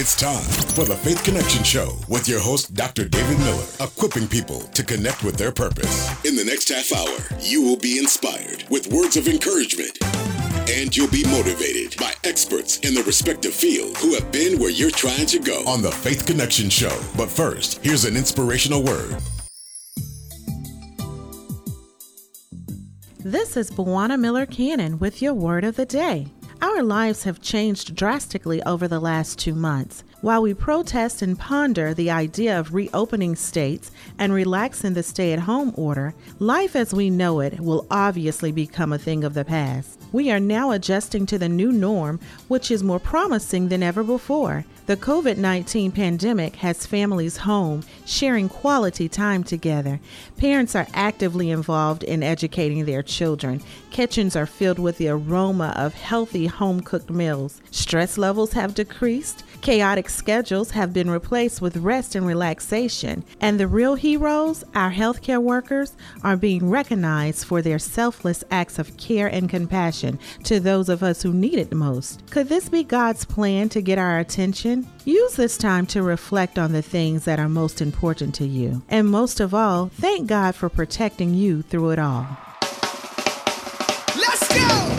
It's time for the Faith Connection Show with your host, Dr. David Miller, equipping people to connect with their purpose. In the next half hour, you will be inspired with words of encouragement, and you'll be motivated by experts in the respective field who have been where you're trying to go on the Faith Connection Show. But first, here's an inspirational word. This is Bwana Miller Cannon with your word of the day. Our lives have changed drastically over the last 2 months. While we protest and ponder the idea of reopening states and relaxing the stay-at-home order, life as we know it will obviously become a thing of the past. We are now adjusting to the new norm, which is more promising than ever before. The COVID-19 pandemic has families home, sharing quality time together. Parents are actively involved in educating their children. Kitchens are filled with the aroma of healthy home-cooked meals. Stress levels have decreased. Chaotic schedules have been replaced with rest and relaxation. And the real heroes, our healthcare workers, are being recognized for their selfless acts of care and compassion to those of us who need it most. Could this be God's plan to get our attention? Use this time to reflect on the things that are most important to you. And most of all, thank God for protecting you through it all. Let's go!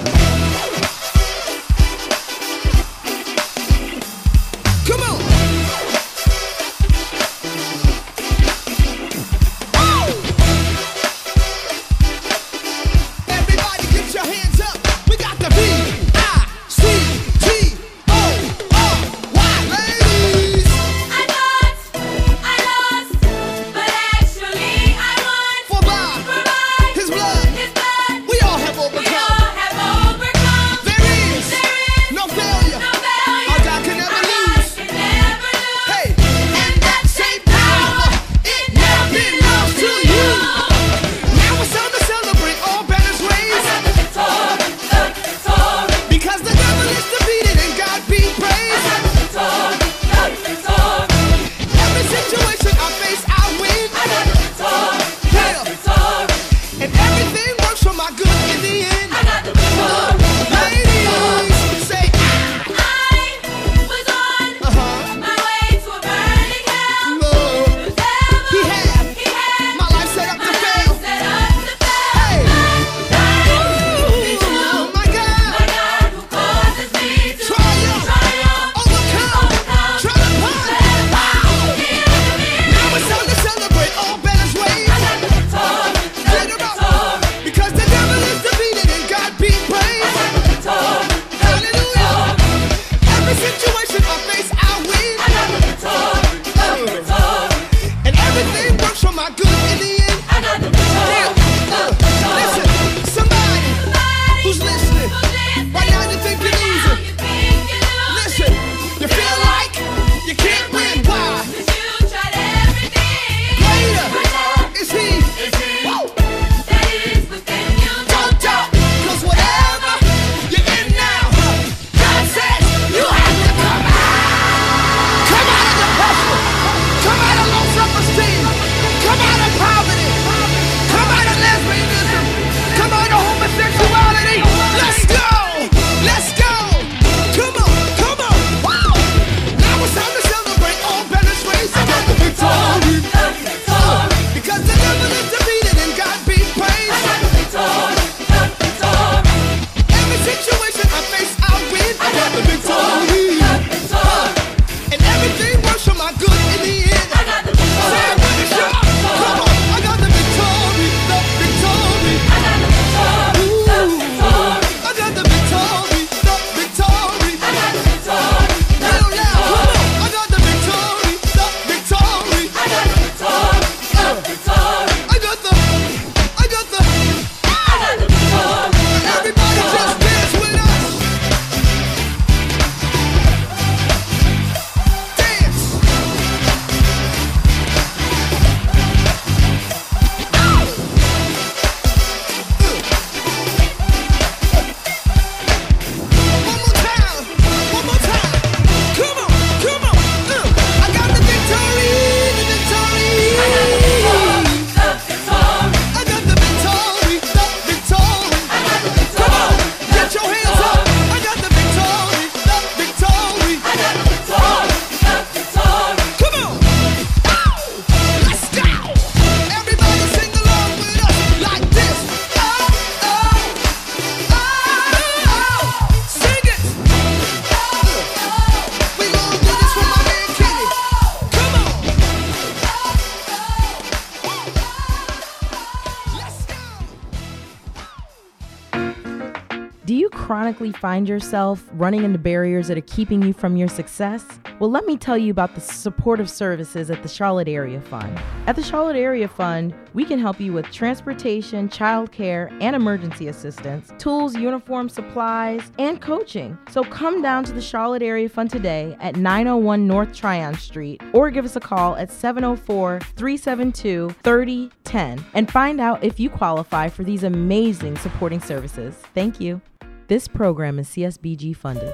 chronically find yourself running into barriers that are keeping you from your success? Well, let me tell you about the supportive services at the Charlotte Area Fund. At the Charlotte Area Fund, we can help you with transportation, childcare, and emergency assistance, tools, uniform supplies, and coaching. So come down to the Charlotte Area Fund today at 901 North Tryon Street, or give us a call at 704-372-3010 and find out if you qualify for these amazing supporting services. Thank you. This program is CSBG funded.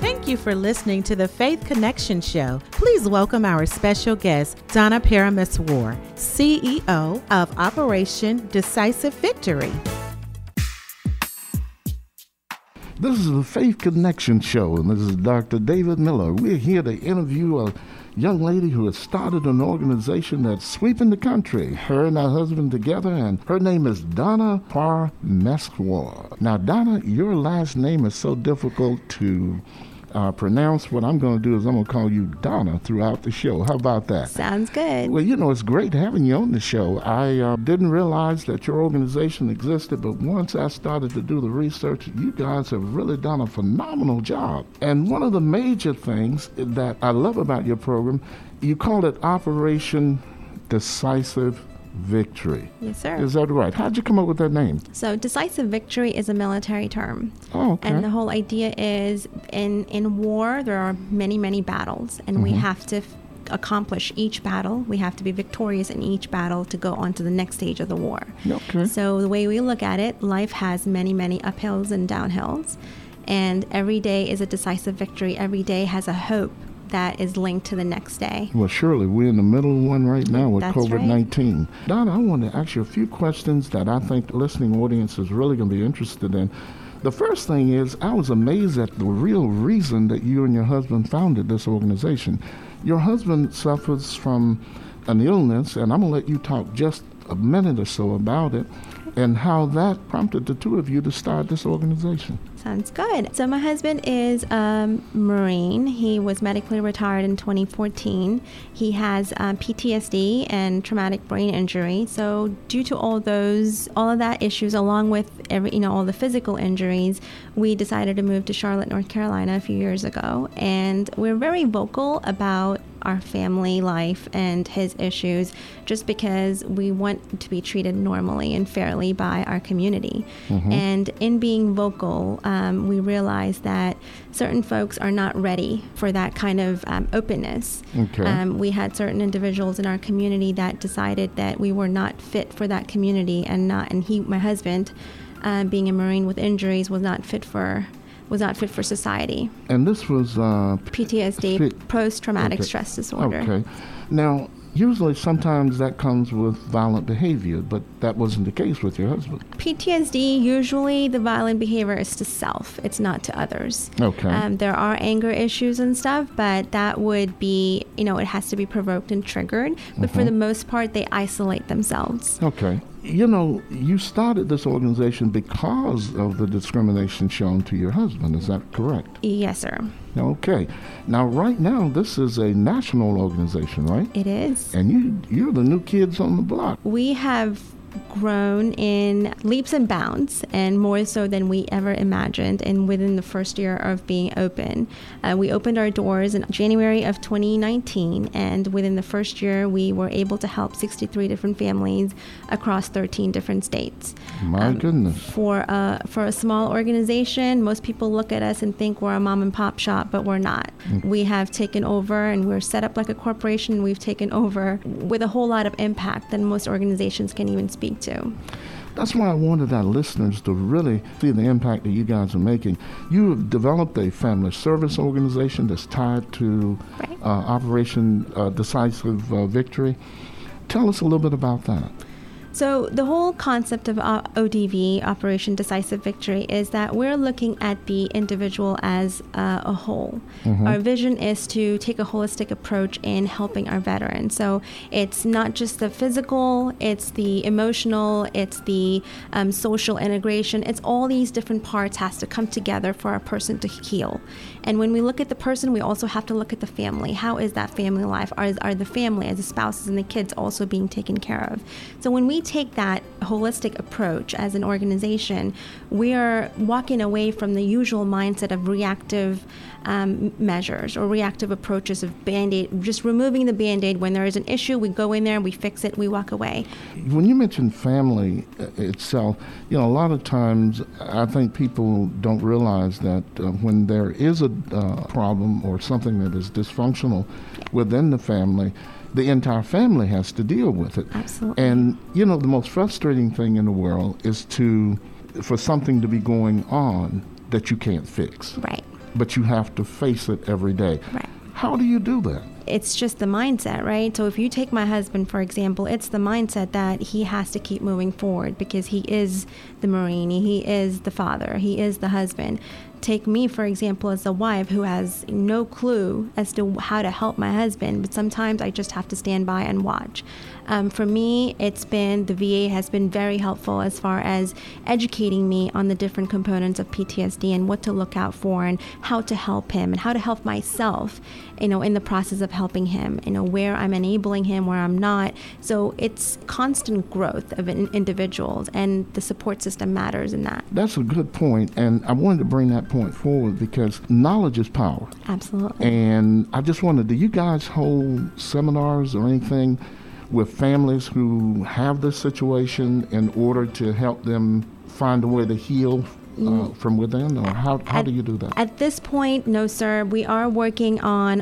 Thank you for listening to the Faith Connection Show. Please welcome our special guest, Donna Parameswar, CEO of Operation Decisive Victory. This is the Faith Connection Show, and this is Dr. David Miller. We're here to interview a young lady who has started an organization that's sweeping the country, her and her husband together, and her name is Donna Parameswar. Now, Donna, your last name is so difficult to pronounce. What I'm going to do is I'm going to call you Donna throughout the show. How about that? Sounds good. Well, you know, it's great having you on the show. I didn't realize that your organization existed, but once I started to do the research, you guys have really done a phenomenal job. And one of the major things that I love about your program, you called it Operation Decisive Victory. Yes, sir. Is that right? How'd you come up with that name? So decisive victory is a military term. Oh, okay. And the whole idea is in war, there are many, many battles, and we have to accomplish each battle. We have to be victorious in each battle to go on to the next stage of the war. Okay. So the way we look at it, life has many, many uphills and downhills, and every day is a decisive victory. Every day has a hope that is linked to the next day. Well, surely we're in the middle of one right now with COVID-19. Right. Donna, I want to ask you a few questions that I think the listening audience is really going to be interested in. The first thing is, I was amazed at the real reason that you and your husband founded this organization. Your husband suffers from an illness, and I'm going to let you talk just a minute or so about it, and how that prompted the two of you to start this organization. Sounds good. So my husband is a Marine. He was medically retired in 2014. He has PTSD and traumatic brain injury. So due to all of that issues, along with all the physical injuries, we decided to move to Charlotte, North Carolina a few years ago. And we're very vocal about our family life and his issues, just because we want to be treated normally and fairly by our community. And in being vocal, we realize that certain folks are not ready for that kind of openness. Okay. We had certain individuals in our community that decided that we were not fit for that community, and my husband, being a Marine with injuries, was not fit for society. And this was PTSD, post-traumatic stress disorder. Okay. Now, usually sometimes that comes with violent behavior, but that wasn't the case with your husband. PTSD, usually the violent behavior is to self. It's not to others. Okay. There are anger issues and stuff, but that would be, it has to be provoked and triggered. But for the most part, they isolate themselves. Okay. You started this organization because of the discrimination shown to your husband. Is that correct? Yes, sir. Okay. Now, right now, this is a national organization, right? It is. And you're the new kids on the block. We have grown in leaps and bounds, and more so than we ever imagined, and within the first year of being open. We opened our doors in January of 2019, and within the first year we were able to help 63 different families across 13 different states. My goodness. For a small organization, most people look at us and think we're a mom and pop shop, but we're not. We have taken over, and we're set up like a corporation. We've taken over with a whole lot of impact than most organizations can even speak to. That's why I wanted our listeners to really see the impact that you guys are making. You have developed a family service organization that's tied to Operation Decisive Victory. Tell us a little bit about that. So the whole concept of ODV, Operation Decisive Victory, is that we're looking at the individual as a whole. Our vision is to take a holistic approach in helping our veterans. So it's not just the physical, it's the emotional, it's the social integration. It's all these different parts has to come together for a person to heal. And when we look at the person, we also have to look at the family. How is that family life? Are the family, as the spouses and the kids, also being taken care of? So when we take that holistic approach as an organization, we are walking away from the usual mindset of reactive measures or reactive approaches of Band-Aid, just removing the Band-Aid. When there is an issue, we go in there and we fix it, we walk away. When you mention family itself, you know, a lot of times I think people don't realize that when there is a problem or something that is dysfunctional within the family, the entire family has to deal with it. Absolutely. And, you know, the most frustrating thing in the world is for something to be going on that you can't fix. Right. But you have to face it every day. Right. How do you do that? It's just the mindset, right? So if you take my husband, for example, it's the mindset that he has to keep moving forward because he is the Marine, he is the father, he is the husband. Take me, for example, as a wife who has no clue as to how to help my husband, but sometimes I just have to stand by and watch. For me, the VA has been very helpful as far as educating me on the different components of PTSD and what to look out for and how to help him and how to help myself, you know, in the process of helping him, you know, where I'm enabling him, where I'm not. So it's constant growth of individuals, and the support system matters in that. That's a good point, and I wanted to bring that point forward because knowledge is power. Absolutely. And I just wondered, do you guys hold seminars or anything with families who have this situation in order to help them find a way to heal from within, or how do you do that? At this point, no, sir. We are working on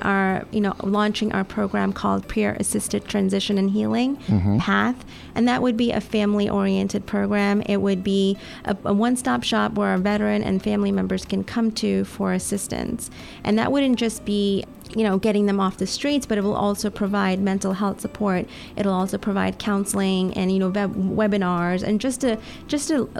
launching our program called Peer-Assisted Transition and Healing Path, and that would be a family-oriented program. It would be a one-stop shop where a veteran and family members can come to for assistance, and that wouldn't just be, you know, getting them off the streets, but it will also provide mental health support. It'll also provide counseling and, you know, webinars and just a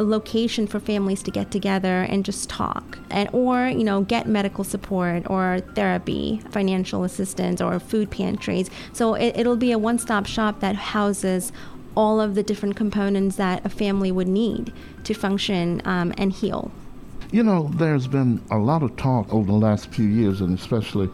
location for families to get together and just talk, and or, you know, get medical support or therapy, financial assistance, or food pantries. So it'll be a one-stop shop that houses all of the different components that a family would need to function and heal. You know, there's been a lot of talk over the last few years, and especially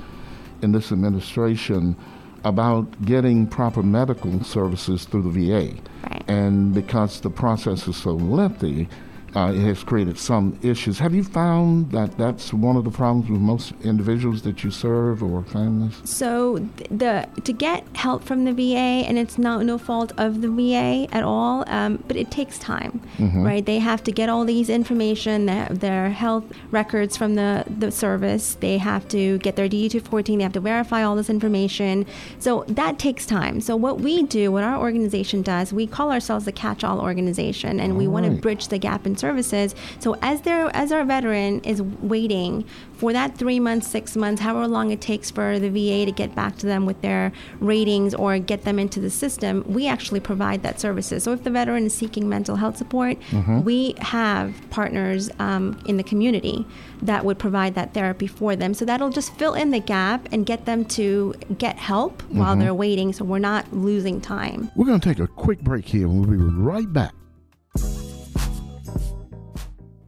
in this administration, about getting proper medical services through the VA. Right. And because the process is so lengthy, it has created some issues. Have you found that that's one of the problems with most individuals that you serve or families? So to get help from the VA, and it's no fault of the VA at all, but it takes time, right? They have to get all these information, their health records from the service. They have to get their DD-214. They have to verify all this information. So that takes time. So what we do, what our organization does, we call ourselves the catch-all organization, and we want to bridge the gap in services. So as our veteran is waiting for that 3 months, 6 months, however long it takes for the VA to get back to them with their ratings or get them into the system, we actually provide that services. So if the veteran is seeking mental health support, we have partners in the community that would provide that therapy for them. So that'll just fill in the gap and get them to get help while they're waiting, so we're not losing time. We're going to take a quick break here, and we'll be right back.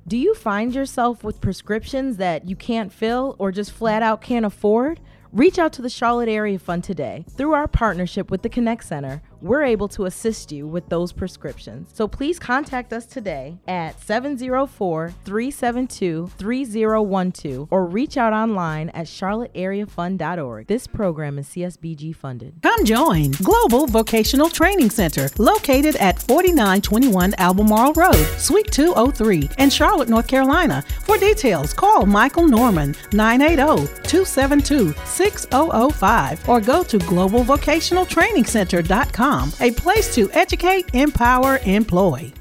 Do you find yourself with prescriptions that you can't fill or just flat out can't afford? Reach out to the Charlotte Area Fund today. Through our partnership with the Connect Center, we're able to assist you with those prescriptions. So please contact us today at 704-372-3012 or reach out online at charlotteareafund.org. This program is CSBG funded. Come join Global Vocational Training Center, located at 4921 Albemarle Road, Suite 203 in Charlotte, North Carolina. For details, call Michael Norman, 980-272-6005, or go to globalvocationaltrainingcenter.com. A place to educate, empower, employ.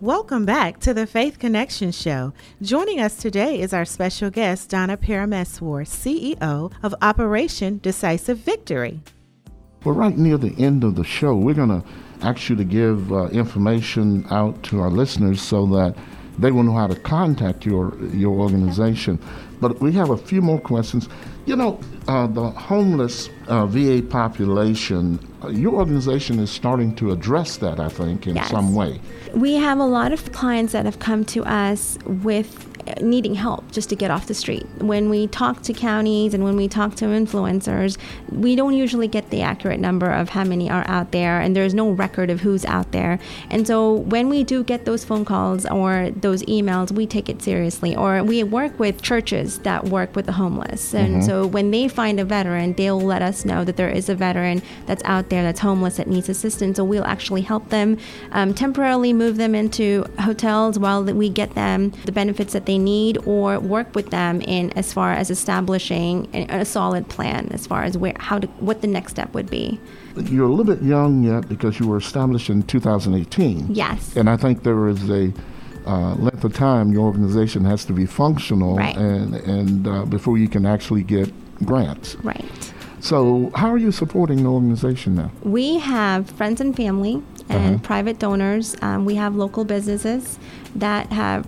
Welcome back to the Faith Connection Show. Joining us today is our special guest, Donna Parameswar, CEO of Operation Decisive Victory. We're right near the end of the show. We're going to ask you to give information out to our listeners so that they will know how to contact your organization. But we have a few more questions. You know, the homeless VA population, your organization is starting to address that, I think, in some way. We have a lot of clients that have come to us with needing help just to get off the street. When we talk to counties and when we talk to influencers, we don't usually get the accurate number of how many are out there, and there's no record of who's out there. And so when we do get those phone calls or those emails, we take it seriously. Or we work with churches that work with the homeless. And so when they find a veteran, they'll let us know that there is a veteran that's out there that's homeless that needs assistance. So we'll actually help them temporarily move them into hotels while we get them the benefits that they need, or work with them in as far as establishing a solid plan as far as what the next step would be. You're a little bit young yet because you were established in 2018. Yes. And I think there is a length of time your organization has to be functional, right, and before you can actually get grants. Right. So how are you supporting the organization now? We have friends and family and private donors. We have local businesses that have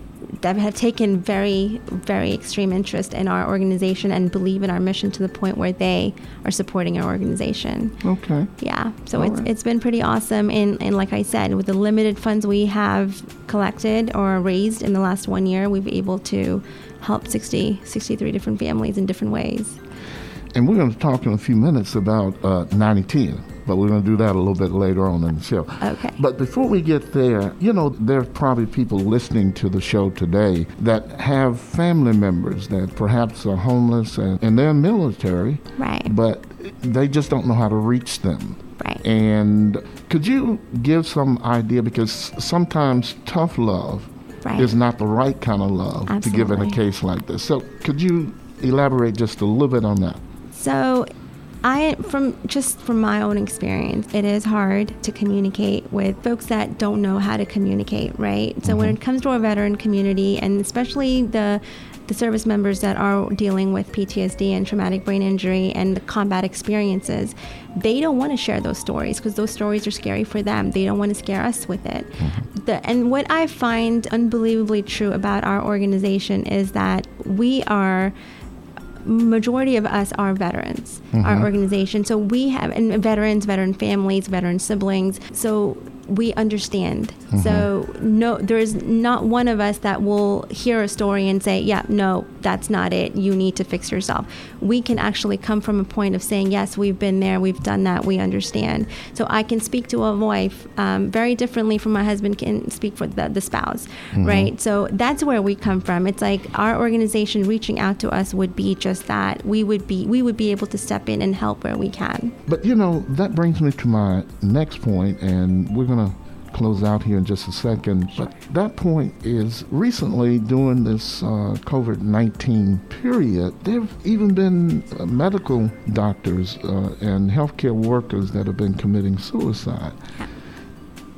taken very, very extreme interest in our organization and believe in our mission to the point where they are supporting our organization. Okay. Yeah. So it's been pretty awesome. And like I said, with the limited funds we have collected or raised in the last 1 year, we've been able to help 63 different families in different ways. And we're going to talk in a few minutes about 9010, but we're going to do that a little bit later on in the show. Okay. But before we get there, there are probably people listening to the show today that have family members that perhaps are homeless and they're military, right, but they just don't know how to reach them. Right. And could you give some idea, because sometimes tough love, right, is not the right kind of love, absolutely, to give in a case like this. So could you elaborate just a little bit on that? So from my own experience, it is hard to communicate with folks that don't know how to communicate, right? So when it comes to our veteran community, and especially the service members that are dealing with PTSD and traumatic brain injury and the combat experiences, they don't want to share those stories because those stories are scary for them. They don't want to scare us with it. And what I find unbelievably true about our organization is that majority of us are veterans, our organization. So we have veterans, veteran families, veteran siblings. So we understand. So no, there is not one of us that will hear a story and say, yeah, no, that's not it. You need to fix yourself. We can actually come from a point of saying, yes, we've been there. We've done that. We understand. So I can speak to a wife very differently from my husband can speak for the spouse, right? So that's where we come from. It's like our organization reaching out to us would be just that. We would be able to step in and help where we can. But, that brings me to my next point, and we're going to close out here in just a second. Sure. But that point is, recently during this COVID-19 period, there have even been medical doctors and healthcare workers that have been committing suicide.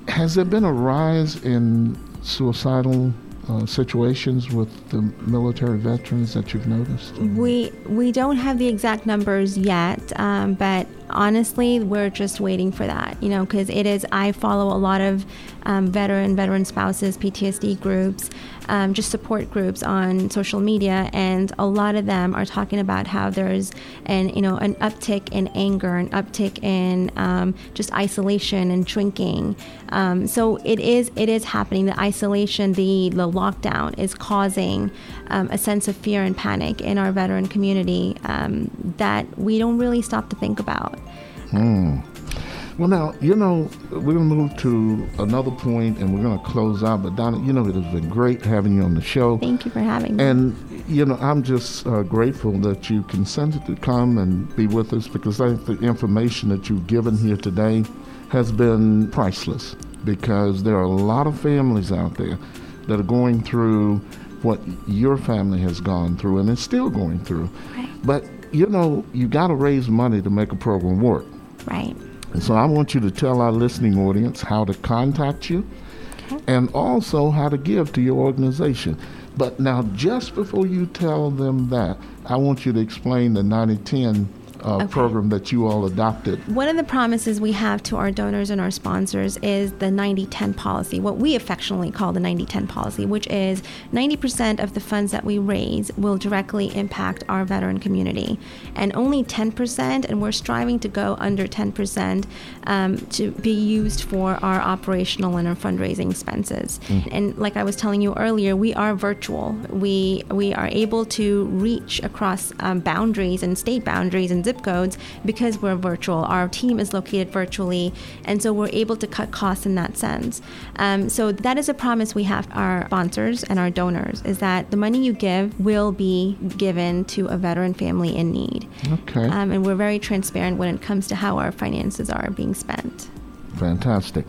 Has there been a rise in suicidal situations with the military veterans that you've noticed? We don't have the exact numbers yet, but honestly, we're just waiting for that, because it is, I follow a lot of veteran spouses, PTSD groups, just support groups on social media, and a lot of them are talking about how there's an uptick in anger, an uptick in just isolation and shrinking. So it is happening. The isolation, the lockdown is causing a sense of fear and panic in our veteran community that we don't really stop to think about. Well, now, we're going to move to another point, and we're going to close out. But, Donna, it has been great having you on the show. Thank you for having me. And, I'm just grateful that you consented to come and be with us, because I think the information that you've given here today has been priceless, because there are a lot of families out there that are going through what your family has gone through and is still going through. Right. But, you got to raise money to make a program work. Right. And so I want you to tell our listening audience how to contact you, and also how to give to your organization. But now, just before you tell them that, I want you to explain the 9010 program that you all adopted. One of the promises we have to our donors and our sponsors is the 90-10 policy, what we affectionately call the 90-10 policy, which is 90% of the funds that we raise will directly impact our veteran community, and only 10%, and we're striving to go under 10%, to be used for our operational and our fundraising expenses. And like I was telling you earlier, we are virtual. We are able to reach across boundaries and state boundaries and zip codes because we're virtual. Our team is located virtually, and so we're able to cut costs in that sense. So that is a promise we have our sponsors and our donors, is that the money you give will be given to a veteran family in need. Okay. And we're very transparent when it comes to how our finances are being spent. Fantastic.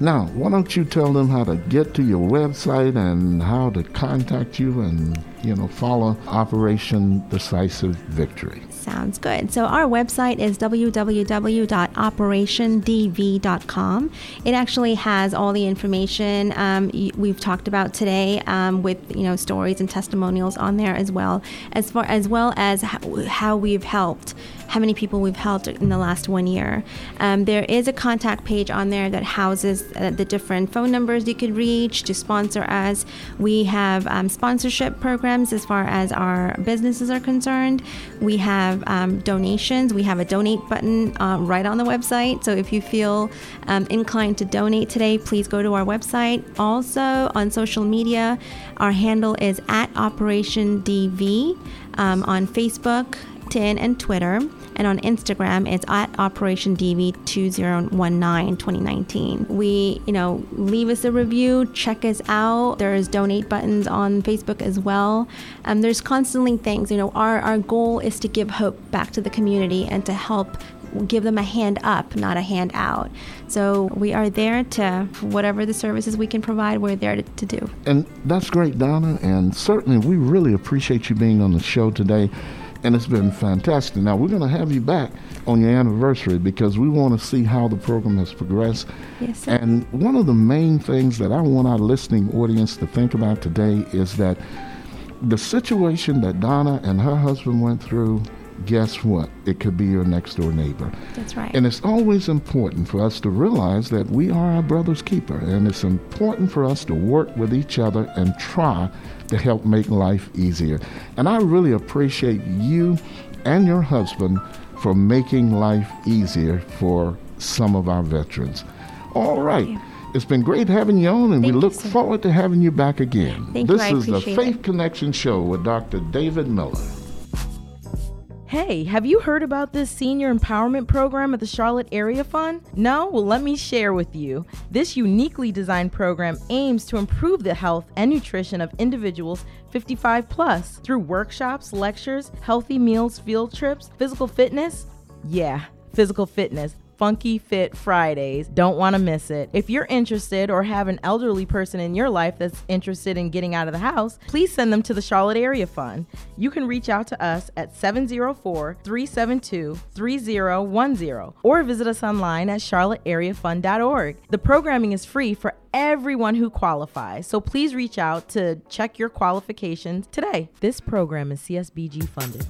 Now, why don't you tell them how to get to your website and how to contact you and, you know, follow Operation Decisive Victory. Sounds good. So our website is www.operationdv.com. It actually has all the information we've talked about today, with, you know, stories and testimonials on there as well, as far as well as how we've helped, how many people we've helped in the last 1 year. There is a contact page on there that houses the different phone numbers you could reach to sponsor us. We have sponsorship programs as far as our businesses are concerned. We have donations. We have a donate button right on the website. So if you feel inclined to donate today, please go to our website. Also on social media, our handle is @OperationDV on Facebook, Tin, and Twitter. And on Instagram, it's @OperationDV20192019. We, you know, leave us a review, check us out. There's donate buttons on Facebook as well. There's constantly things, you know, our goal is to give hope back to the community and to help give them a hand up, not a hand out. So we are there to, whatever the services we can provide, we're there to do. And that's great, Donna. And certainly we really appreciate you being on the show today. And it's been fantastic. Now, we're going to have you back on your anniversary because we want to see how the program has progressed. Yes, sir. And one of the main things that I want our listening audience to think about today is that the situation that Donna and her husband went through, guess what? It could be your next door neighbor. That's right. And it's always important for us to realize that we are our brother's keeper. And it's important for us to work with each other and try to help make life easier. And I really appreciate you and your husband for making life easier for some of our veterans. All right. It's been great having you on, and we look forward to having you back again. Thank you. I appreciate it. This is the Faith Connection Show with Dr. David Miller. Hey, have you heard about this senior empowerment program at the Charlotte Area Fund? No? Well, let me share with you. This uniquely designed program aims to improve the health and nutrition of individuals 55 plus through workshops, lectures, healthy meals, field trips, physical fitness. Yeah, physical fitness. Funky Fit Fridays. Don't want to miss it. If you're interested or have an elderly person in your life that's interested in getting out of the house, please send them to the Charlotte Area Fund. You can reach out to us at 704-372-3010 or visit us online at charlotteareafund.org. The programming is free for everyone who qualifies, so please reach out to check your qualifications today. This program is CSBG funded.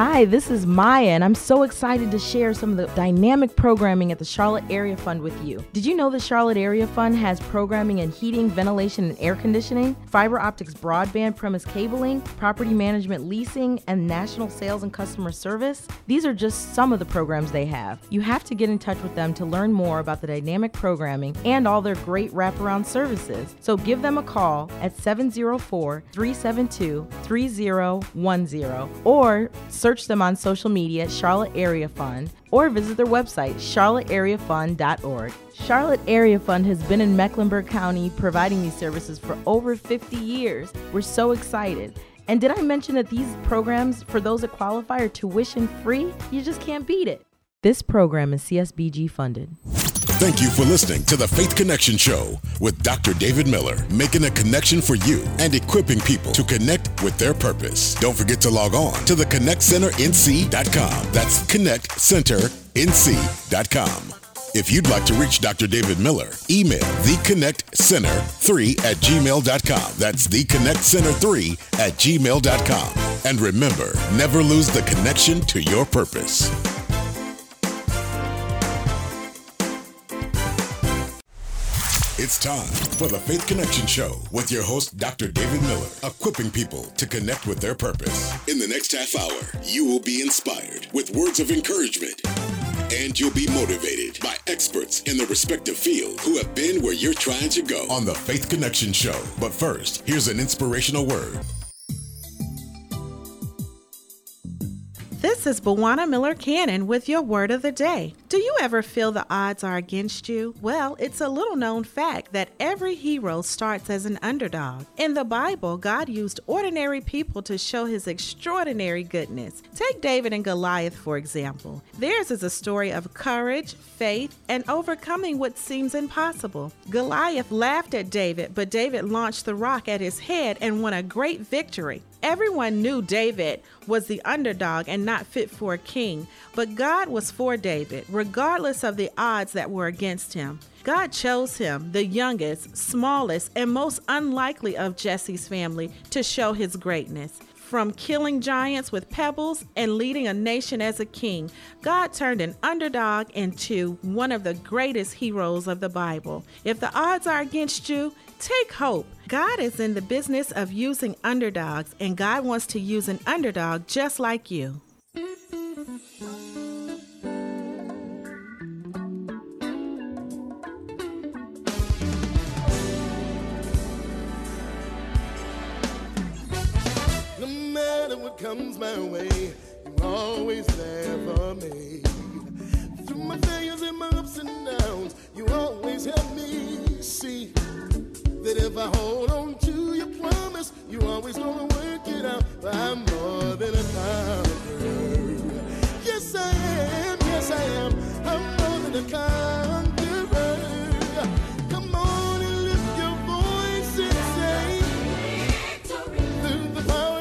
Hi, this is Maya, and I'm so excited to share some of the dynamic programming at the Charlotte Area Fund with you. Did you know the Charlotte Area Fund has programming in heating, ventilation, and air conditioning, fiber optics broadband premise cabling, property management leasing, and national sales and customer service? These are just some of the programs they have. You have to get in touch with them to learn more about the dynamic programming and all their great wraparound services. So give them a call at 704-372-3010 or search them on social media at Charlotte Area Fund, or visit their website, charlotteareafund.org. Charlotte Area Fund has been in Mecklenburg County providing these services for over 50 years. We're so excited. And did I mention that these programs, for those that qualify, are tuition free? You just can't beat it. This program is CSBG funded. Thank you for listening to the Faith Connection Show with Dr. David Miller, making a connection for you and equipping people to connect with their purpose. Don't forget to log on to the ConnectCenterNC.com. That's ConnectCenterNC.com. If you'd like to reach Dr. David Miller, email theconnectcenter3@gmail.com. That's theconnectcenter3@gmail.com. And remember, never lose the connection to your purpose. It's time for the Faith Connection Show with your host, Dr. David Miller, equipping people to connect with their purpose. In the next half hour, you will be inspired with words of encouragement, and you'll be motivated by experts in the respective field who have been where you're trying to go on the Faith Connection Show. But first, here's an inspirational word. This is Bwana Miller Cannon with your Word of the Day. Do you ever feel the odds are against you? Well, it's a little known fact that every hero starts as an underdog. In the Bible, God used ordinary people to show his extraordinary goodness. Take David and Goliath, for example. Theirs is a story of courage, faith, and overcoming what seems impossible. Goliath laughed at David, but David launched the rock at his head and won a great victory. Everyone knew David was the underdog and not fit for a king, but God was for David, regardless of the odds that were against him. God chose him, the youngest, smallest, and most unlikely of Jesse's family, to show his greatness. From killing giants with pebbles and leading a nation as a king, God turned an underdog into one of the greatest heroes of the Bible. If the odds are against you, take hope. God is in the business of using underdogs, and God wants to use an underdog just like you. No matter what comes my way, you're always there for me. Through my failures and my ups and downs, you always help me see that if I hold on to your promise, you always gonna work it out. But I'm more than a conqueror. Yes, I am. Yes, I am. I'm more than a conqueror. Come on and lift your voice and say, victory through the power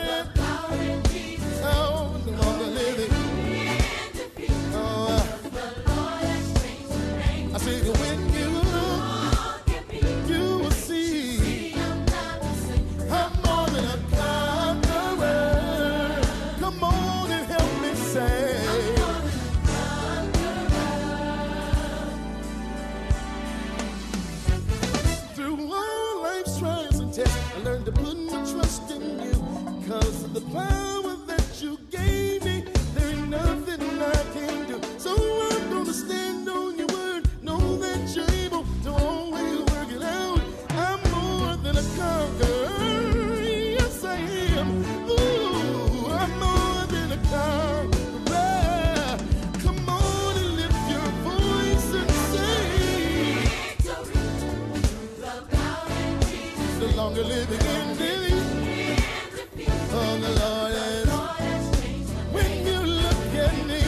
and Jesus. Oh, the Lord of living. Oh, the Lord has changed the rain. I say the wind. The power that you gave me, there ain't nothing I can do. So I'm gonna stand on your word, know that you're able to always work it out. I'm more than a conqueror, yes I am. Ooh, I'm more than a conqueror. Come on and lift your voice and say, victory through the power and Jesus. The longer living in this. The Lord has changed my when you look at me,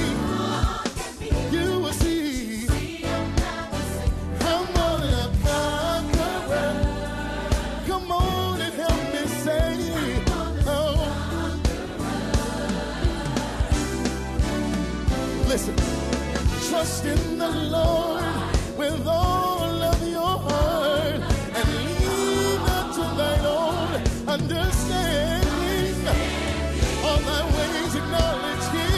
you will see I'm more than a conqueror. Come on and help me say, oh. Listen, trust in the Lord with all of your heart and lean not to thine own understanding. My ways acknowledge him.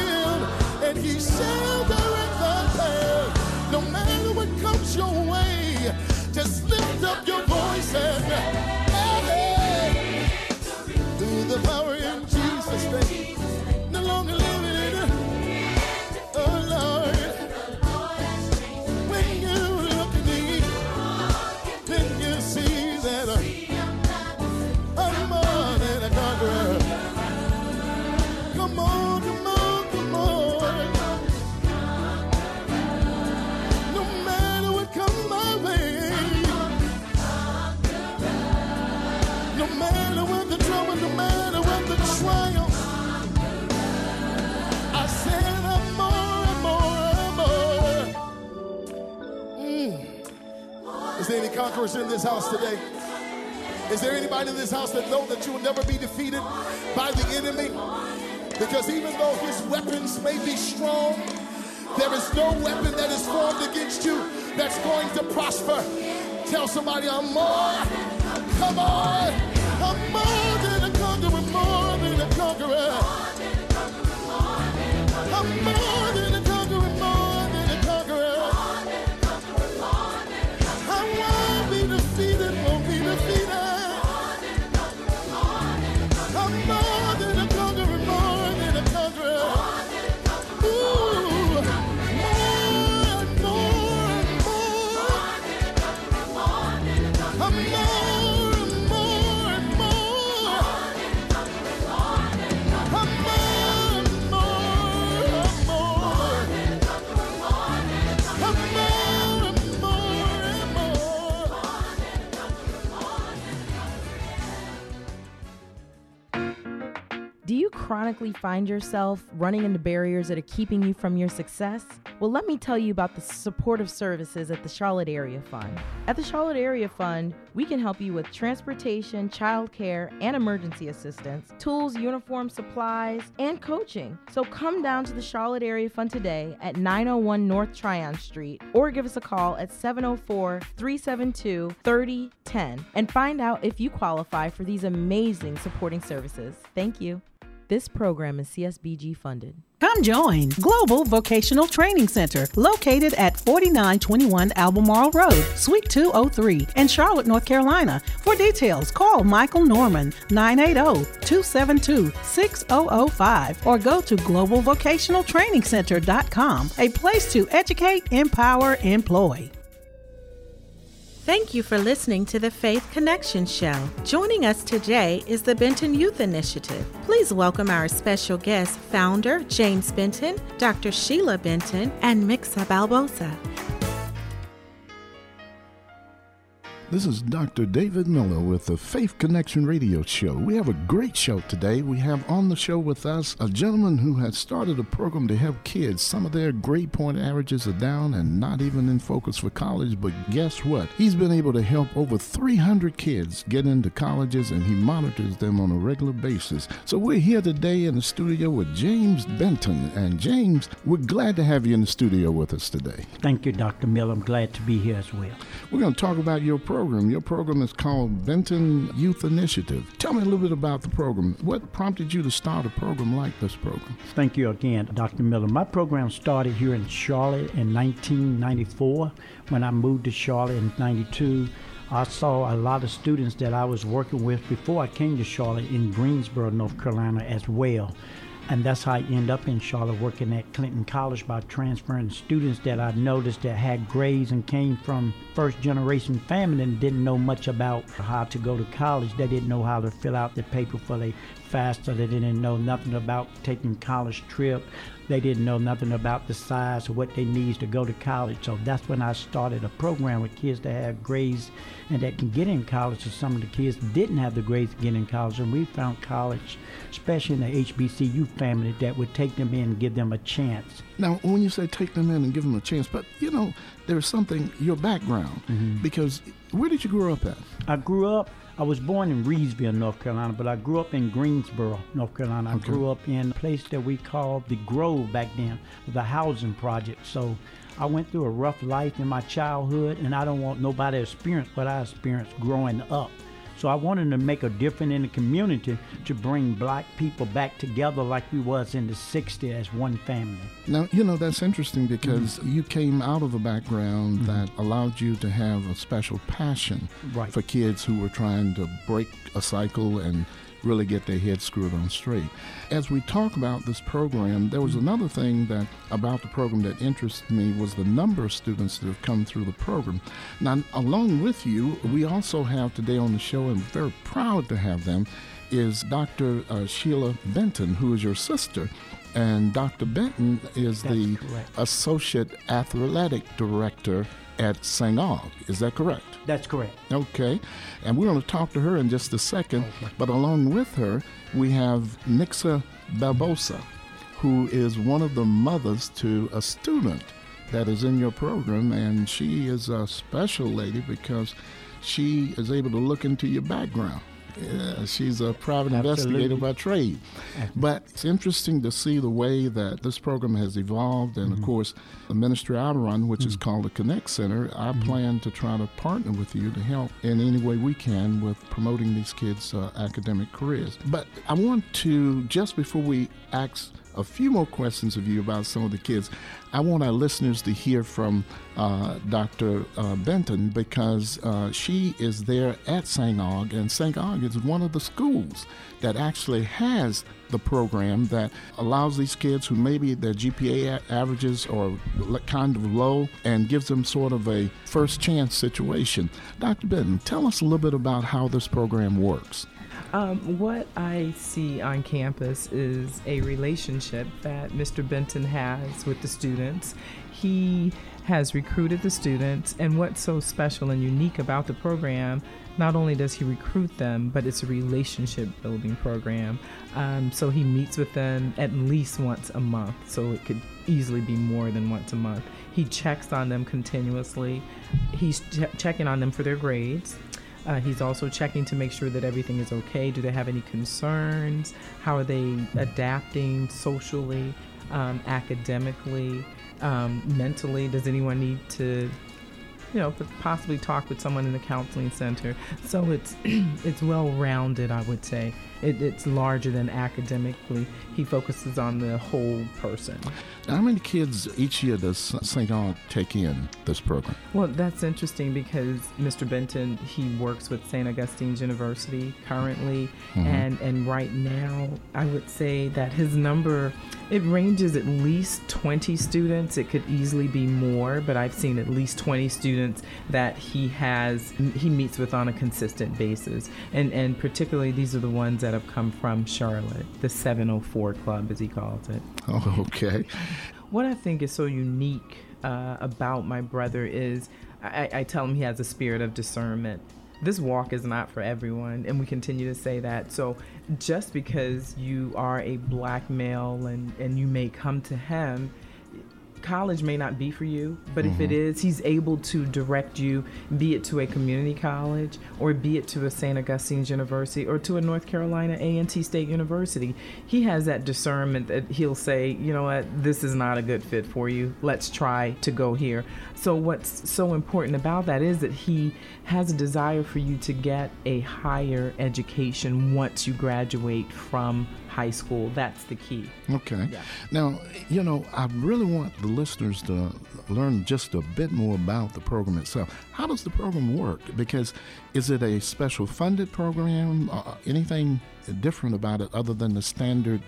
conquerors in this house today. Is there anybody in this house that knows that you will never be defeated by the enemy? Because even though his weapons may be strong, there is no weapon that is formed against you that's going to prosper. Tell somebody, I'm more. Come on. I'm more than a conqueror, more than a conqueror. I'm more than a conqueror, more than a conqueror. I won't be defeated, won't be defeated. I'm more than a conqueror, more than a conqueror. Do you chronically find yourself running into barriers that are keeping you from your success? Well, let me tell you about the supportive services at the Charlotte Area Fund. At the Charlotte Area Fund, we can help you with transportation, childcare, and emergency assistance, tools, uniform supplies, and coaching. So come down to the Charlotte Area Fund today at 901 North Tryon Street, or give us a call at 704-372-3010 and find out if you qualify for these amazing supporting services. Thank you. This program is CSBG funded. Come join Global Vocational Training Center, located at 4921 Albemarle Road, Suite 203 in Charlotte, North Carolina. For details, call Michael Norman, 980-272-6005, or go to globalvocationaltrainingcenter.com, a place to educate, empower, employ. Thank you for listening to the Faith Connection Show. Joining us today is the Benton Youth Initiative. Please welcome our special guest, founder James Benton, Dr. Sheila Benton, and Nixa Barbosa. This is Dr. David Miller with the Faith Connection Radio Show. We have a great show today. We have on the show with us a gentleman who has started a program to help kids. Some of their grade point averages are down and not even in focus for college, but guess what? He's been able to help over 300 kids get into colleges, and he monitors them on a regular basis. So we're here today in the studio with James Benton. And James, we're glad to have you in the studio with us today. Thank you, Dr. Miller. I'm glad to be here as well. We're going to talk about your program. Your program is called Benton Youth Initiative. Tell me a little bit about the program. What prompted you to start a program like this program? Thank you again, Dr. Miller. My program started here in Charlotte in 1994. When I moved to Charlotte in 92, I saw a lot of students that I was working with before I came to Charlotte in Greensboro, North Carolina as well. And that's how I end up in Charlotte working at Clinton College by transferring students that I noticed that had grades and came from first-generation family and didn't know much about how to go to college. They didn't know how to fill out the paper for their FAFSA. They didn't know nothing about taking college trip. They didn't know nothing about the size or what they need to go to college. So that's when I started a program with kids that have grades and that can get in college. So some of the kids didn't have the grades to get in college. And we found college, especially in the HBCU family, that would take them in and give them a chance. Now, when you say take them in and give them a chance, but, you know, there's something, your background, because where did you grow up at? I was born in Reedsville, North Carolina, but I grew up in Greensboro, North Carolina. I grew up in a place that we called the Grove back then, the housing project. So I went through a rough life in my childhood, and I don't want nobody to experience what I experienced growing up. So I wanted to make a difference in the community to bring black people back together like we was in the 60s as one family. Now, you know, that's interesting because you came out of a background that allowed you to have a special passion for kids who were trying to break a cycle and really get their heads screwed on straight. As we talk about this program, there was another thing that about the program that interested me was the number of students that have come through the program. Now, along with you, we also have today on the show, and very proud to have them, is Dr. Sheila Benton, who is your sister. And Dr. Benton is Associate Athletic Director at St. Aug. Is that correct? That's correct. Okay. And we're going to talk to her in just a second. Okay. But along with her, we have Nixa Barbosa, who is one of the mothers to a student that is in your program, and she is a special lady because she is able to look into your background. Yeah, she's a private investigator by trade. But it's interesting to see the way that this program has evolved. And, of course, the ministry I run, which is called the Connect Center, I plan to try to partner with you to help in any way we can with promoting these kids' academic careers. But I want to, just before we ask a few more questions of you about some of the kids, I want our listeners to hear from Dr. Benton, because she is there at St. Aug, and St. Aug is one of the schools that actually has the program that allows these kids who maybe their GPA averages are kind of low and gives them sort of a first chance situation. Dr. Benton, tell us a little bit about how this program works. What I see on campus is a relationship that Mr. Benton has with the students. He has recruited the students, and what's so special and unique about the program, not only does he recruit them, but it's a relationship building program. So he meets with them at least once a month, so it could easily be more than once a month. He checks on them continuously. He's checking on them for their grades. He's also checking to make sure that everything is okay. Do they have any concerns? How are they adapting socially, academically, mentally? Does anyone need to, possibly talk with someone in the counseling center? So it's well-rounded, I would say. It's larger than academically. He focuses on the whole person. How many kids each year does St. Aug take in this program? Well, that's interesting because Mr. Benton, he works with St. Augustine's University currently, and right now I would say that his number, it ranges at least 20 students. It could easily be more, but I've seen at least 20 students that he meets with on a consistent basis, and particularly these are the ones that have come from Charlotte, the 704 Club, as he calls it. Oh, okay. What I think is so unique about my brother is I tell him he has a spirit of discernment. This walk is not for everyone, and we continue to say that. So just because you are a black male and you may come to him, college may not be for you, but if it is, he's able to direct you, be it to a community college or be it to a St. Augustine's University or to a North Carolina A&T State University. He has that discernment that he'll say, you know what, this is not a good fit for you. Let's try to go here. So what's so important about that is that he has a desire for you to get a higher education once you graduate from high school. That's the key. Okay. Yeah. Now, I really want the listeners to learn just a bit more about the program itself. How does the program work? Because is it a special funded program? Anything different about it other than the standard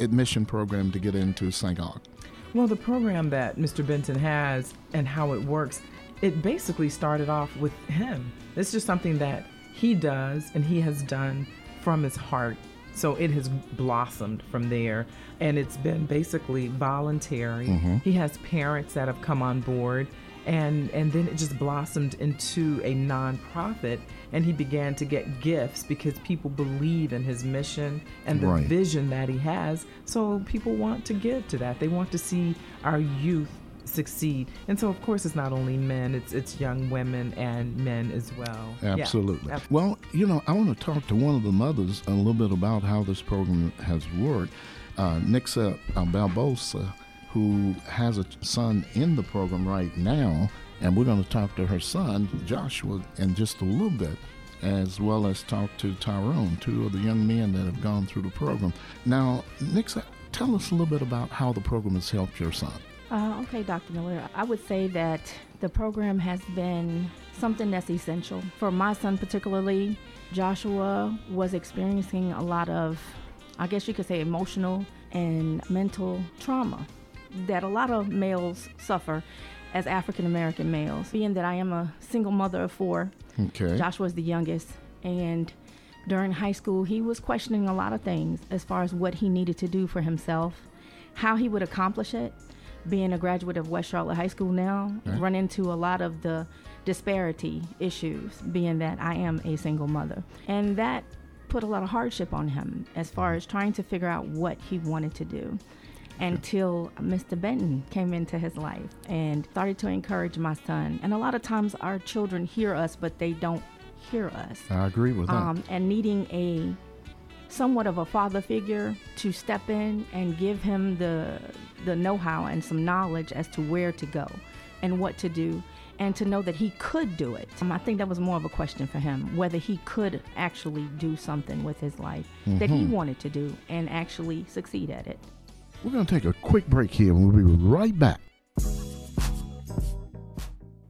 admission program to get into St. Aug? Well, the program that Mr. Benton has and how it works, it basically started off with him. It's just something that he does and he has done from his heart. So it has blossomed from there, and it's been basically voluntary. He has parents that have come on board, and then it just blossomed into a nonprofit, and he began to get gifts because people believe in his mission and the vision that he has. So people want to give to that. They want to see our youth succeed. And so, of course, it's not only men, it's young women and men as well. Absolutely. Yeah. Well, I want to talk to one of the mothers a little bit about how this program has worked. Nixa Barbosa, who has a son in the program right now, and we're going to talk to her son, Joshua, in just a little bit, as well as talk to Tyrone, two of the young men that have gone through the program. Now, Nixa, tell us a little bit about how the program has helped your son. Okay, Dr. Miller, I would say that the program has been something that's essential. For my son particularly, Joshua was experiencing a lot of, I guess you could say, emotional and mental trauma that a lot of males suffer as African-American males. Being that I am a single mother of four, Joshua is the youngest, and during high school, he was questioning a lot of things as far as what he needed to do for himself, how he would accomplish it. Being a graduate of West Charlotte High School now, run into a lot of the disparity issues, being that I am a single mother. And that put a lot of hardship on him as far as trying to figure out what he wanted to do. until Mr. Benton came into his life and started to encourage my son. And a lot of times our children hear us, but they don't hear us. I agree with that. And needing a somewhat of a father figure to step in and give him the know-how and some knowledge as to where to go and what to do, and to know that he could do it. I think that was more of a question for him, whether he could actually do something with his life that he wanted to do and actually succeed at it. We're going to take a quick break here, and we'll be right back.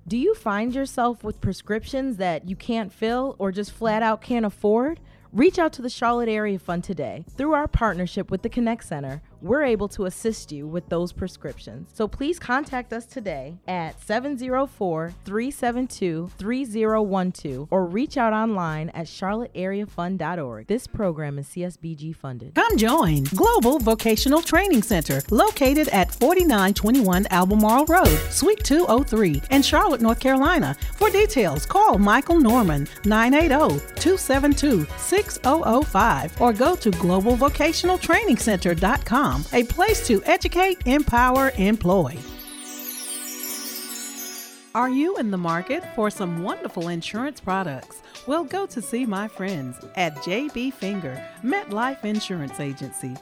Do you find yourself with prescriptions that you can't fill or just flat out can't afford? Reach out to the Charlotte Area Fund today. Through our partnership with the Connect Center, we're able to assist you with those prescriptions. So please contact us today at 704-372-3012 or reach out online at charlotteareafund.org. This program is CSBG funded. Come join Global Vocational Training Center, located at 4921 Albemarle Road, Suite 203 in Charlotte, North Carolina. For details, call Michael Norman, 980-272-6005, or go to globalvocationaltrainingcenter.com. A place to educate, empower, employ. Are you in the market for some wonderful insurance products? Well, go to see my friends at J.B. Finger, MetLife Insurance Agency.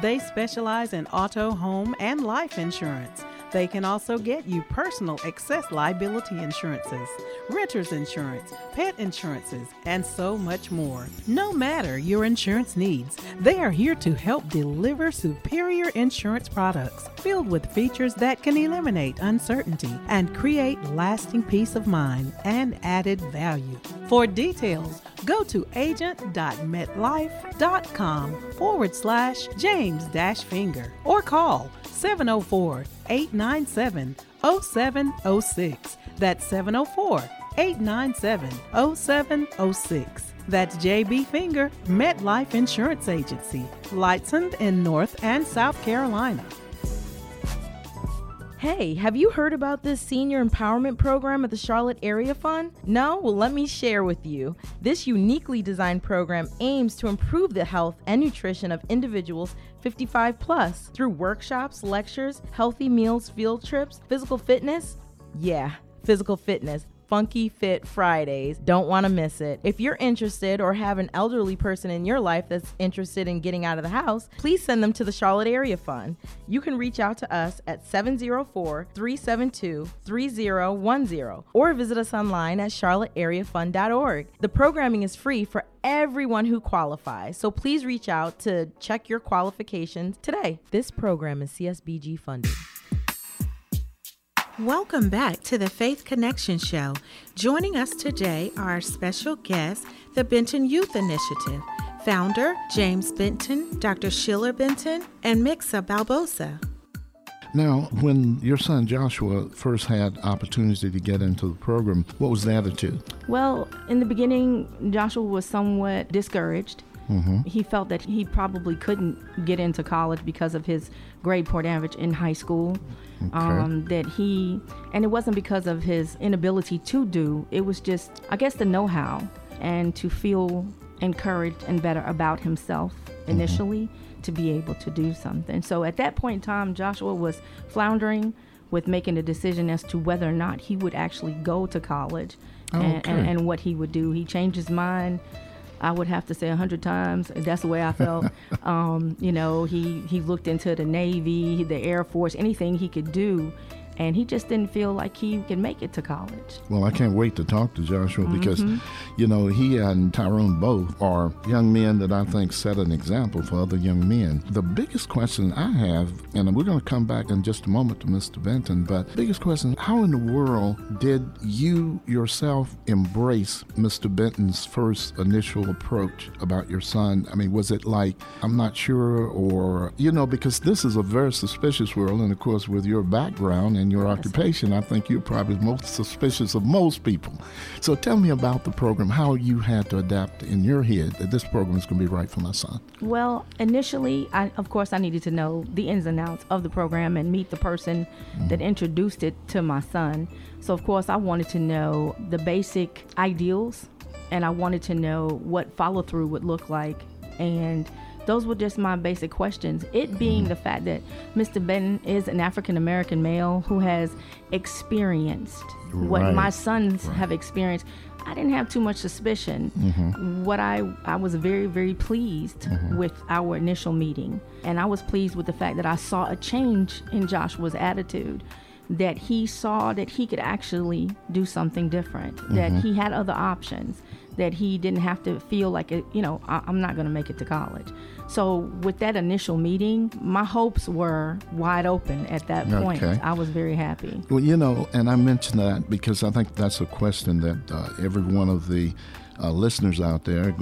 They specialize in auto, home, and life insurance. They can also get you personal excess liability insurances, renter's insurance, pet insurances, and so much more. No matter your insurance needs, they are here to help deliver superior insurance products filled with features that can eliminate uncertainty and create lasting peace of mind and added value. For details, go to agent.metlife.com/James-Finger or call 704-897-0706. That's 704-897-0706. That's J.B. Finger, MetLife Insurance Agency, licensed in North and South Carolina. Hey, have you heard about this senior empowerment program at the Charlotte Area Fund? No? Well, let me share with you. This uniquely designed program aims to improve the health and nutrition of individuals 55 plus through workshops, lectures, healthy meals, field trips, physical fitness. Yeah, physical fitness. Funky Fit Fridays. Don't want to miss it. If you're interested or have an elderly person in your life that's interested in getting out of the house, please send them to the Charlotte Area Fund. You can reach out to us at 704-372-3010 or visit us online at charlotteareafund.org. The programming is free for everyone who qualifies, so please reach out to check your qualifications today. This program is CSBG funded. Welcome back to the Faith Connection Show. Joining us today are our special guests, the Benton Youth Initiative, founder James Benton, Dr. Sheila Benton, and Nixa Barbosa. Now, when your son Joshua first had opportunity to get into the program, what was the attitude? Well, in the beginning, Joshua was somewhat discouraged. He felt that he probably couldn't get into college because of his grade point average in high school. Okay. And it wasn't because of his inability to do, it was just, I guess, the know-how and to feel encouraged and better about himself initially to be able to do something. So at that point in time, Joshua was floundering with making a decision as to whether or not he would actually go to college and what he would do. He changed his mind. I would have to say 100 times. That's the way I felt. He looked into the Navy, the Air Force, anything he could do, and he just didn't feel like he could make it to college. Well, I can't wait to talk to Joshua because, he and Tyrone both are young men that I think set an example for other young men. The biggest question I have, and we're going to come back in just a moment to Mr. Benton, but the biggest question, how in the world did you yourself embrace Mr. Benton's first initial approach about your son? I mean, was it like, I'm not sure, or, because this is a very suspicious world, and of course, with your background and your occupation, I think you're probably most suspicious of most people. So tell me about the program, how you had to adapt in your head that this program is going to be right for my son. Well, initially, I needed to know the ins and outs of the program and meet the person that introduced it to my son. So, of course, I wanted to know the basic ideals, and I wanted to know what follow-through would look like and Those were just my basic questions. It being the fact that Mr. Benton is an African-American male who has experienced what my sons have experienced. I didn't have too much suspicion. Mm-hmm. What I was very, very pleased with our initial meeting. And I was pleased with the fact that I saw a change in Joshua's attitude, that he saw that he could actually do something different, that he had other options, that he didn't have to feel like, you know, I'm not going to make it to college. So with that initial meeting, my hopes were wide open at that point. Okay. I was very happy. Well, you know, and I mentioned that because I think that's a question that every one of the listeners out there that's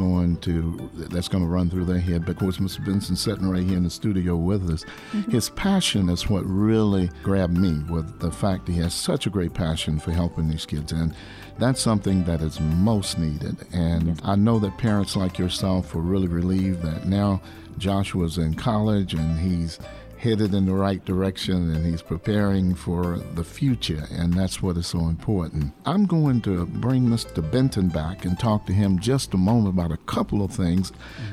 going to run through their head. But of course, Mr. Benson sitting right here in the studio with us, his passion is what really grabbed me, with the fact that he has such a great passion for helping these kids. And that's something that is most needed. And I know that parents like yourself were really relieved that now Joshua's in college and he's headed in the right direction and he's preparing for the future, and that's what is so important. I'm going to bring Mr. Benton back and talk to him just a moment about a couple of things.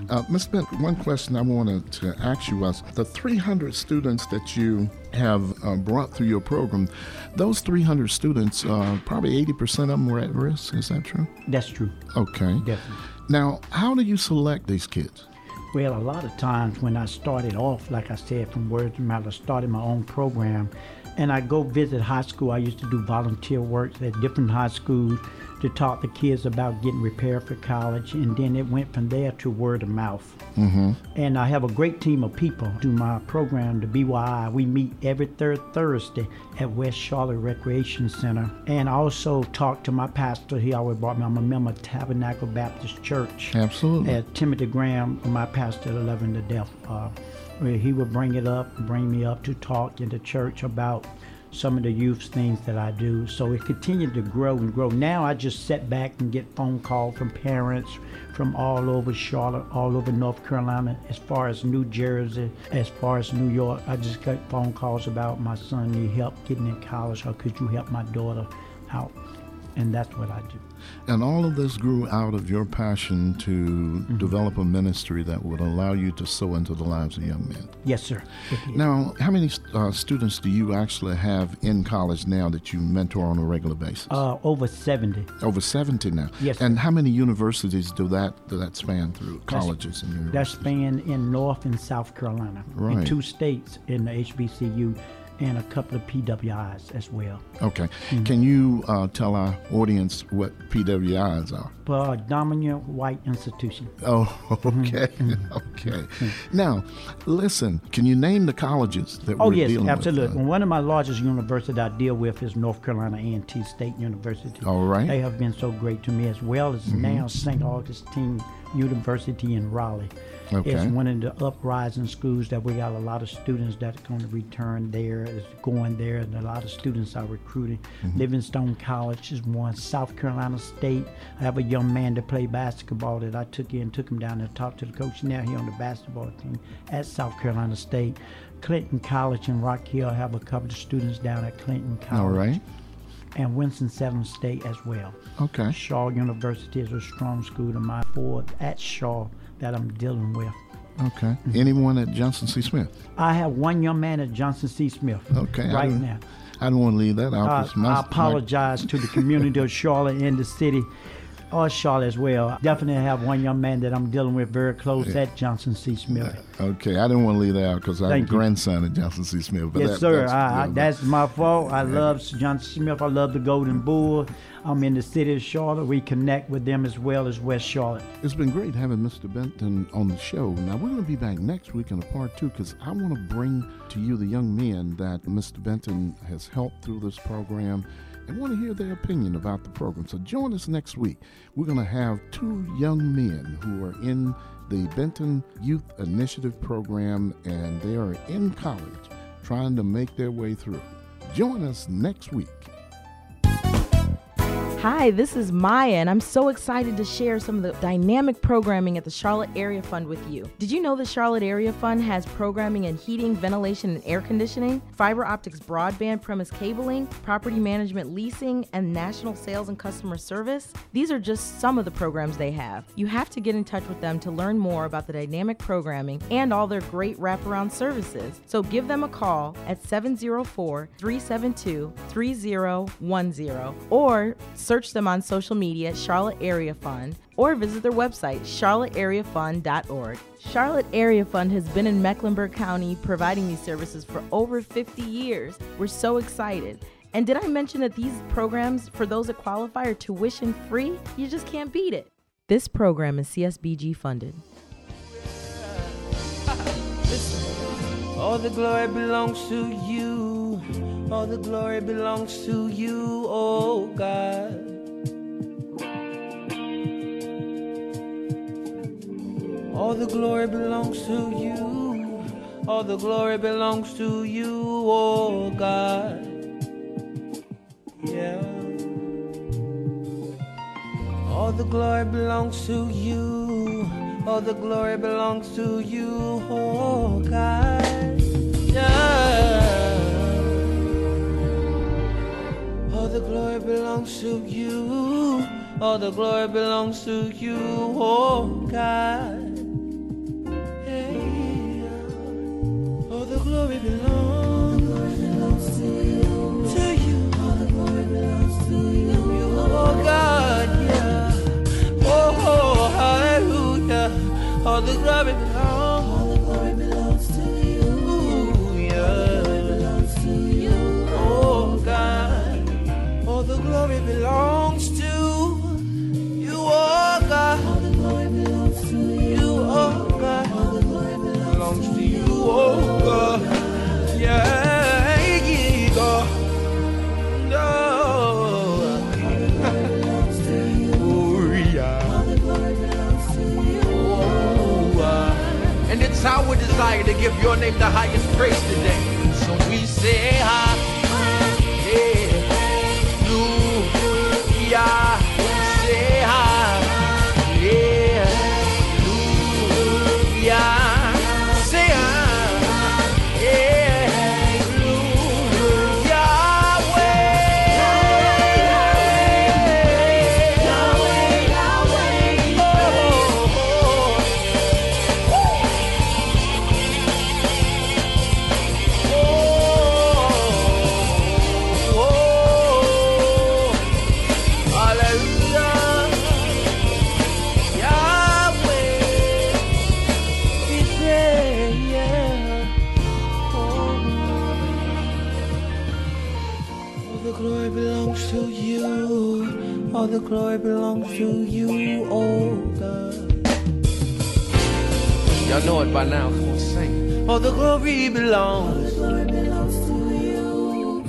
Mr. Benton, one question I wanted to ask you was, the 300 students that you have brought through your program, those 300 students, probably 80% of them were at risk, is that true? That's true. Okay. Definitely. Now, how do you select these kids? Well, a lot of times when I started off, like I said, from word to mouth, I started my own program, and I go visit high school. I used to do volunteer work at different high schools to talk to kids about getting prepared for college, and then it went from there to word of mouth. And I have a great team of people do my program, the BYI. We meet every third Thursday at West Charlotte Recreation Center, and I also talk to my pastor. He always brought me. I'm a member of Tabernacle Baptist Church. Absolutely. Timothy Graham, my pastor, loving to death. He would bring me up to talk in the church about some of the youth things that I do. So it continued to grow and grow. Now I just sit back and get phone calls from parents from all over Charlotte, all over North Carolina, as far as New Jersey, as far as New York. I just got phone calls about my son need help getting in college, or could you help my daughter out? And that's what I do. And all of this grew out of your passion to develop a ministry that would allow you to sow into the lives of young men. Yes, sir. Now, how many students do you actually have in college now that you mentor on a regular basis? Over 70. Over 70 now. Yes, sir. And how many universities do that span through, colleges and universities? That span in North and South Carolina. Right. In two states in the HBCU. And a couple of PWIs as well. Okay. Can you tell our audience what PWIs are? Dominant white institution. Oh, okay. Now, listen, can you name the colleges that we're dealing with? Oh, yes, absolutely. One of my largest universities I deal with is North Carolina A&T State University. All right. They have been so great to me, as well as now St. Augustine's University in Raleigh. Okay. It's one of the uprising schools that we got a lot of students that's going to return there, is going there, and a lot of students are recruited. Livingstone College is one. South Carolina State, I have a young man that played basketball that I took him down and talked to the coach. Now he's on the basketball team at South Carolina State. Clinton College in Rock Hill, I have a couple of students down at Clinton College. All right. And Winston-Salem State as well. Okay. Shaw University is a strong school to my fourth at Shaw that I'm dealing with. Okay. Anyone at Johnson C. Smith? I have one young man at Johnson C. Smith. Okay. Right now. I don't want to leave that out. I apologize to the community of Charlotte and the city. Or Charlotte as well. I definitely have one young man that I'm dealing with very close at Johnson C. Smith. Okay, I didn't want to leave that out because I have a grandson at Johnson C. Smith. But yes, sir. That's my fault. I love Johnson Smith. I love the Golden Bull. I'm in the city of Charlotte. We connect with them as well as West Charlotte. It's been great having Mr. Benton on the show. Now, we're going to be back next week in a part two because I want to bring to you the young men that Mr. Benton has helped through this program, and want to hear their opinion about the program. So join us next week. We're going to have two young men who are in the Benton Youth Initiative program, and they are in college trying to make their way through. Join us next week. Hi, this is Maya, and I'm so excited to share some of the dynamic programming at the Charlotte Area Fund with you. Did you know the Charlotte Area Fund has programming in heating, ventilation, and air conditioning, fiber optics broadband premise cabling, property management leasing, and national sales and customer service? These are just some of the programs they have. You have to get in touch with them to learn more about the dynamic programming and all their great wraparound services. So give them a call at 704-372-3010 or search them on social media at Charlotte Area Fund, or visit their website, charlotteareafund.org. Charlotte Area Fund has been in Mecklenburg County providing these services for over 50 years. We're so excited. And did I mention that these programs, for those that qualify, are tuition free? You just can't beat it. This program is CSBG funded. All the glory belongs to you. All the glory belongs to you, oh God. All the glory belongs to you. All the glory belongs to you, oh God. Yeah. All the glory belongs to you. All the glory belongs to you, oh God. Yeah. All the glory belongs to you. All the glory belongs to you, oh God. All the glory belongs to you. To you. All the glory belongs to you. Oh God, yeah. Oh, hallelujah. All the glory belongs. All the glory belongs to you. Ooh, yeah. All the glory belongs to you. Oh God. All the glory belongs to you. Oh God. All the glory belongs to you. Oh God. All the glory belongs to you. Oh God. Yeah, you go. No. And it's our desire to give your name the highest praise today. So we say, hallelujah. Say, hallelujah. All the glory belongs to you, oh God. Y'all know it by now, come on, sing. All the glory belongs. All the glory belongs to you.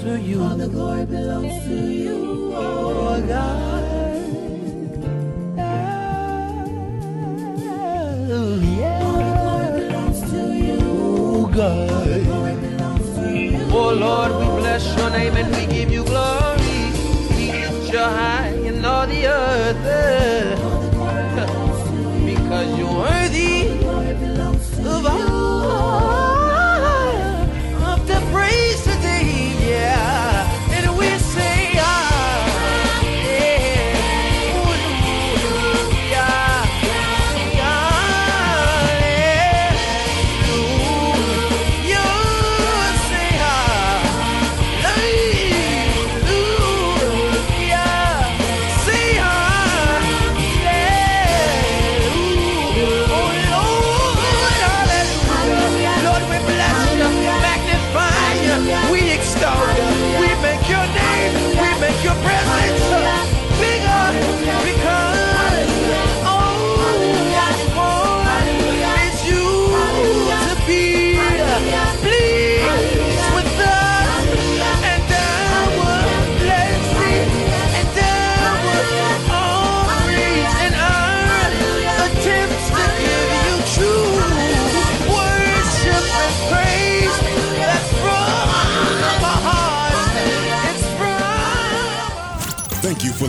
To you. All the glory belongs to you, oh God. Yeah. All the glory belongs to you, oh God. All the glory belongs to you. Oh Lord, we bless your name and we give you glory. We lift your high. All the earth, because you're worthy of all of the praise today, yeah. And we say, ah, yeah.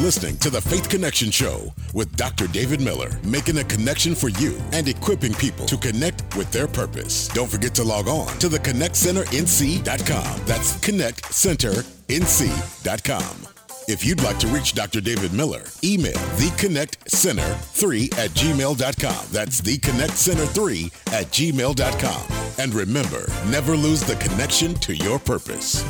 listening to the Faith Connection Show with Dr. David Miller, making a connection for you and equipping people to connect with their purpose. Don't forget to log on to the ConnectCenterNC.com. That's ConnectCenterNC.com. If you'd like to reach Dr. David Miller, email theconnectcenter3@gmail.com. That's theconnectcenter3@gmail.com. And remember, never lose the connection to your purpose.